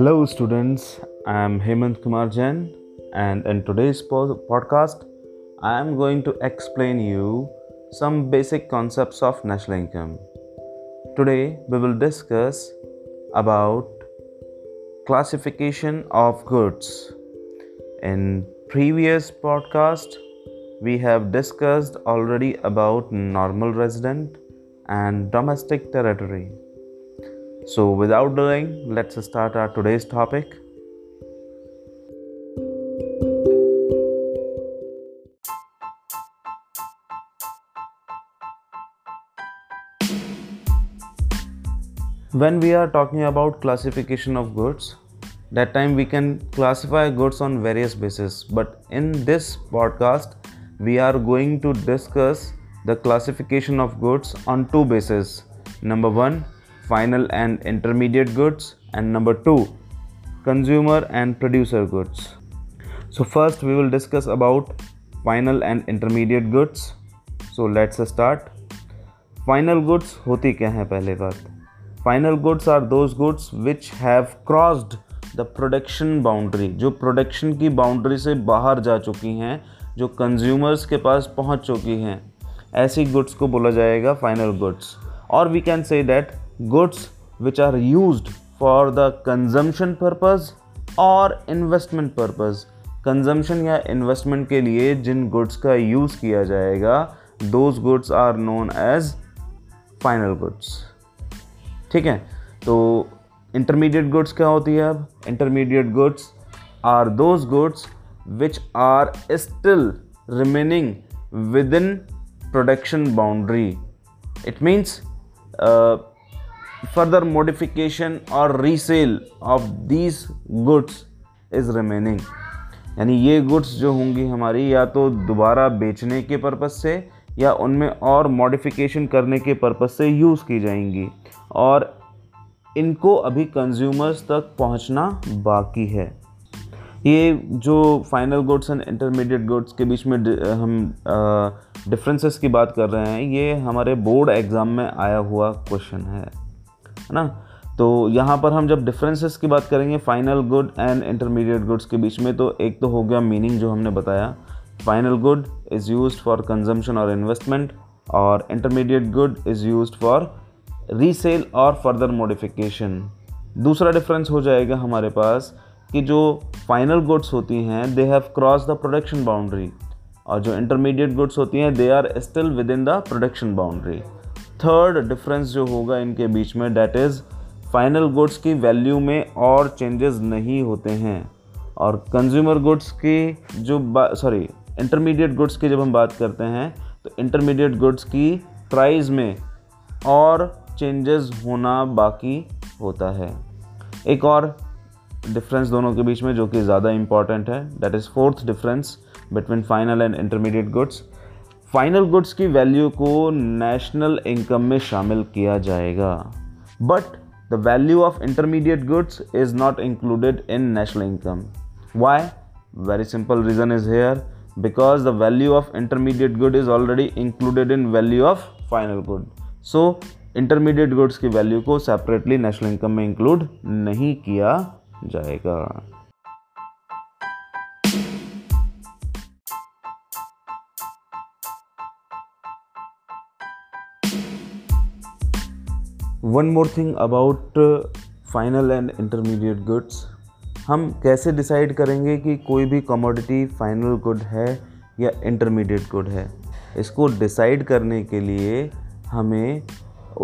Hello students, I am Hemant Kumar Jain, and in today's podcast I am going to explain you some basic concepts of national income. Today we will discuss about classification of goods. In previous podcast we have discussed already about normal resident and domestic territory. So without delaying, let's start our today's topic. When we are talking about classification of goods, that time we can classify goods on various bases. But in this podcast, we are going to discuss the classification of goods on two bases. Number one, final and intermediate goods, and number two, consumer and producer goods. So first we will discuss about final and intermediate goods. So let's start. Final goods होती क्या है पहले बात? Final goods are those goods which have crossed the production boundary, जो production की boundary से बाहर जा चुकी हैं, जो consumers के पास पहुंच चुकी हैं, ऐसी goods को बोला जाएगा final goods. Or we can say that goods which are used for the consumption purpose or investment purpose. Consumption या investment के लिए जिन goods का use किया जाएगा, those goods are known as final goods. ठीक है, तो intermediate goods क्या होती है अब? Intermediate goods are those goods which are still remaining within production boundary. It means further modification or resale of these goods is remaining. यानी ये goods जो होंगी हमारी या तो दोबारा बेचने के purpose से या उनमें और modification करने के purpose से use की जाएंगी और इनको अभी consumers तक पहुंचना बाकी है. ये जो final goods and intermediate goods के बीच में हम differences की बात कर रहे हैं, ये हमारे board exam में आया हुआ question है ना. तो यहाँ पर हम जब डिफरेंसेस की बात करेंगे final good and intermediate goods के बीच में, तो एक तो हो गया मीनिंग जो हमने बताया, final good is used for consumption और इन्वेस्टमेंट, और intermediate good is used for resale और फर्दर मॉडिफिकेशन. दूसरा डिफरेंस हो जाएगा हमारे पास कि जो फाइनल गुड्स होती हैं they have cross the production boundary, और जो इंटरमीडिएट गुड्स होती हैं they are still within the production boundary. Third difference जो होगा इनके बीच में, डैट इज़ फाइनल गुड्स की वैल्यू में और चेंजेस नहीं होते हैं, और कंज्यूमर गुड्स की जो इंटरमीडिएट गुड्स की जब हम बात करते हैं तो इंटरमीडिएट गुड्स की प्राइस में और चेंजेस होना बाकी होता है. एक और डिफरेंस दोनों के बीच में जो कि ज़्यादा इम्पॉर्टेंट है, that is fourth difference between final and intermediate goods. Final goods की वैल्यू को नेशनल इनकम में शामिल किया जाएगा, but the value of intermediate goods is not included in national income. Why? Very simple reason is here, because the value of intermediate good is already included in value of final good. So intermediate goods की value को separately national income में include नहीं किया जाएगा. One more thing about final and intermediate goods. हम कैसे decide करेंगे कि कोई भी commodity final good है या intermediate good है? इसको decide करने के लिए हमें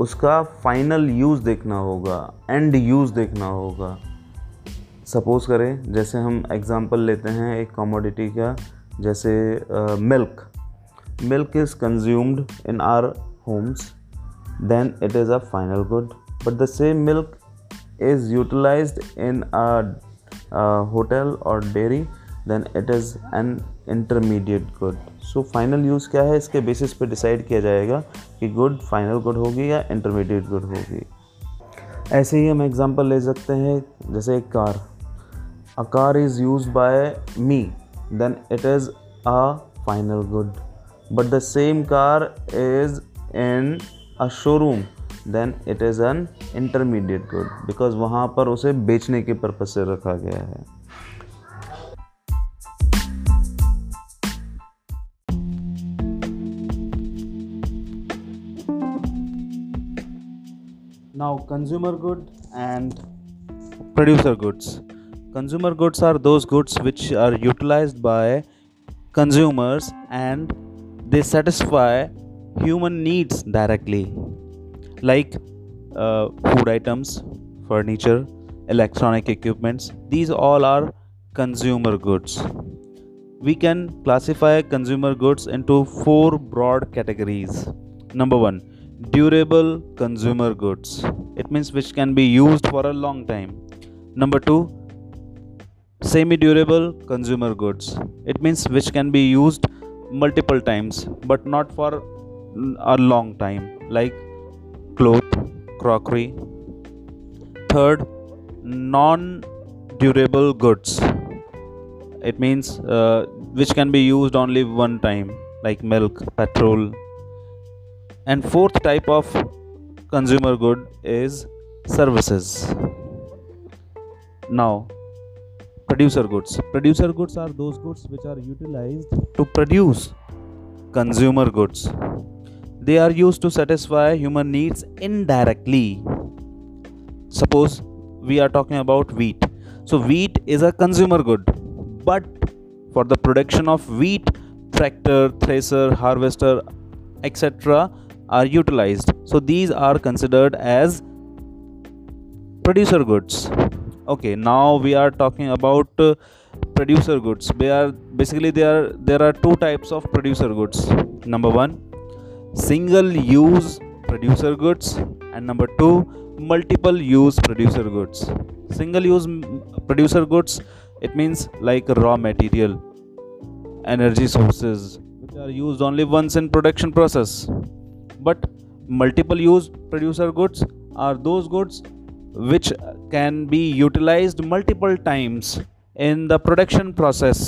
उसका final use देखना होगा, end use देखना होगा. Suppose करें, जैसे हम example लेते हैं एक commodity का, जैसे milk. Milk is consumed in our homes. Then it is a final good, but the same milk is utilized in a hotel or dairy, then it is an intermediate good. So final use क्या है, इसके basis पे decide किया जाएगा कि good final good होगी या intermediate good होगी. ऐसे ही हम example ले सकते हैं जैसे एक car. A car is used by me, then it is a final good, but the same car is in a showroom, then it is an intermediate good, because वहाँ पर उसे बेचने के पर्पज़ से रखा गया है। Now consumer good and producer goods. Consumer goods are those goods which are utilized by consumers and they satisfy human needs directly, like food items, furniture, electronic equipments. These all are consumer goods. We can classify consumer goods into four broad categories. Number one, durable consumer goods, it means which can be used for a long time. Number two, semi-durable consumer goods, it means which can be used multiple times but not for a long time, like cloth, crockery. Third, non-durable goods, it means which can be used only one time, like milk, petrol. And fourth type of consumer good is services. Now, producer goods. Producer goods are those goods which are utilized to produce consumer goods. They are used to satisfy human needs indirectly. Suppose we are talking about wheat. So wheat is a consumer good, but for the production of wheat, tractor, thresher, harvester, etc. are utilized, so these are considered as producer goods. Okay, now we are talking about producer goods. There are two types of producer goods. Number one, single use producer goods, and number two, multiple use producer goods. Single use producer goods, it means like raw material, energy sources, which are used only once in production process. But multiple use producer goods are those goods which can be utilized multiple times in the production process.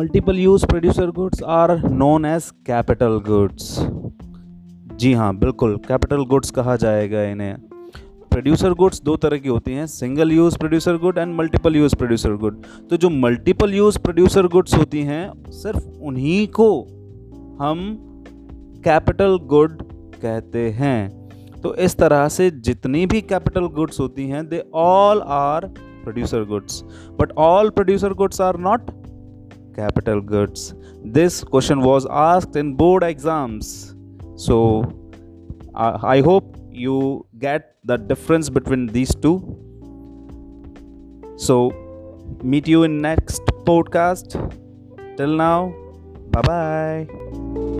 Multiple use producer goods are known as capital goods. जी हाँ, बिल्कुल capital goods कहा जाएगा इन्हें। Producer goods दो तरह की होती हैं, single use producer good and multiple use producer good। तो जो multiple use producer goods होती हैं, सिर्फ उन्हीं को हम कैपिटल गुड कहते हैं। तो इस तरह से जितनी भी कैपिटल गुड्स होती हैं, they all are producer goods, but all producer goods are not capital goods. This question was asked in board exams, so I hope you get the difference between these two. So meet you in next podcast, till now, bye bye.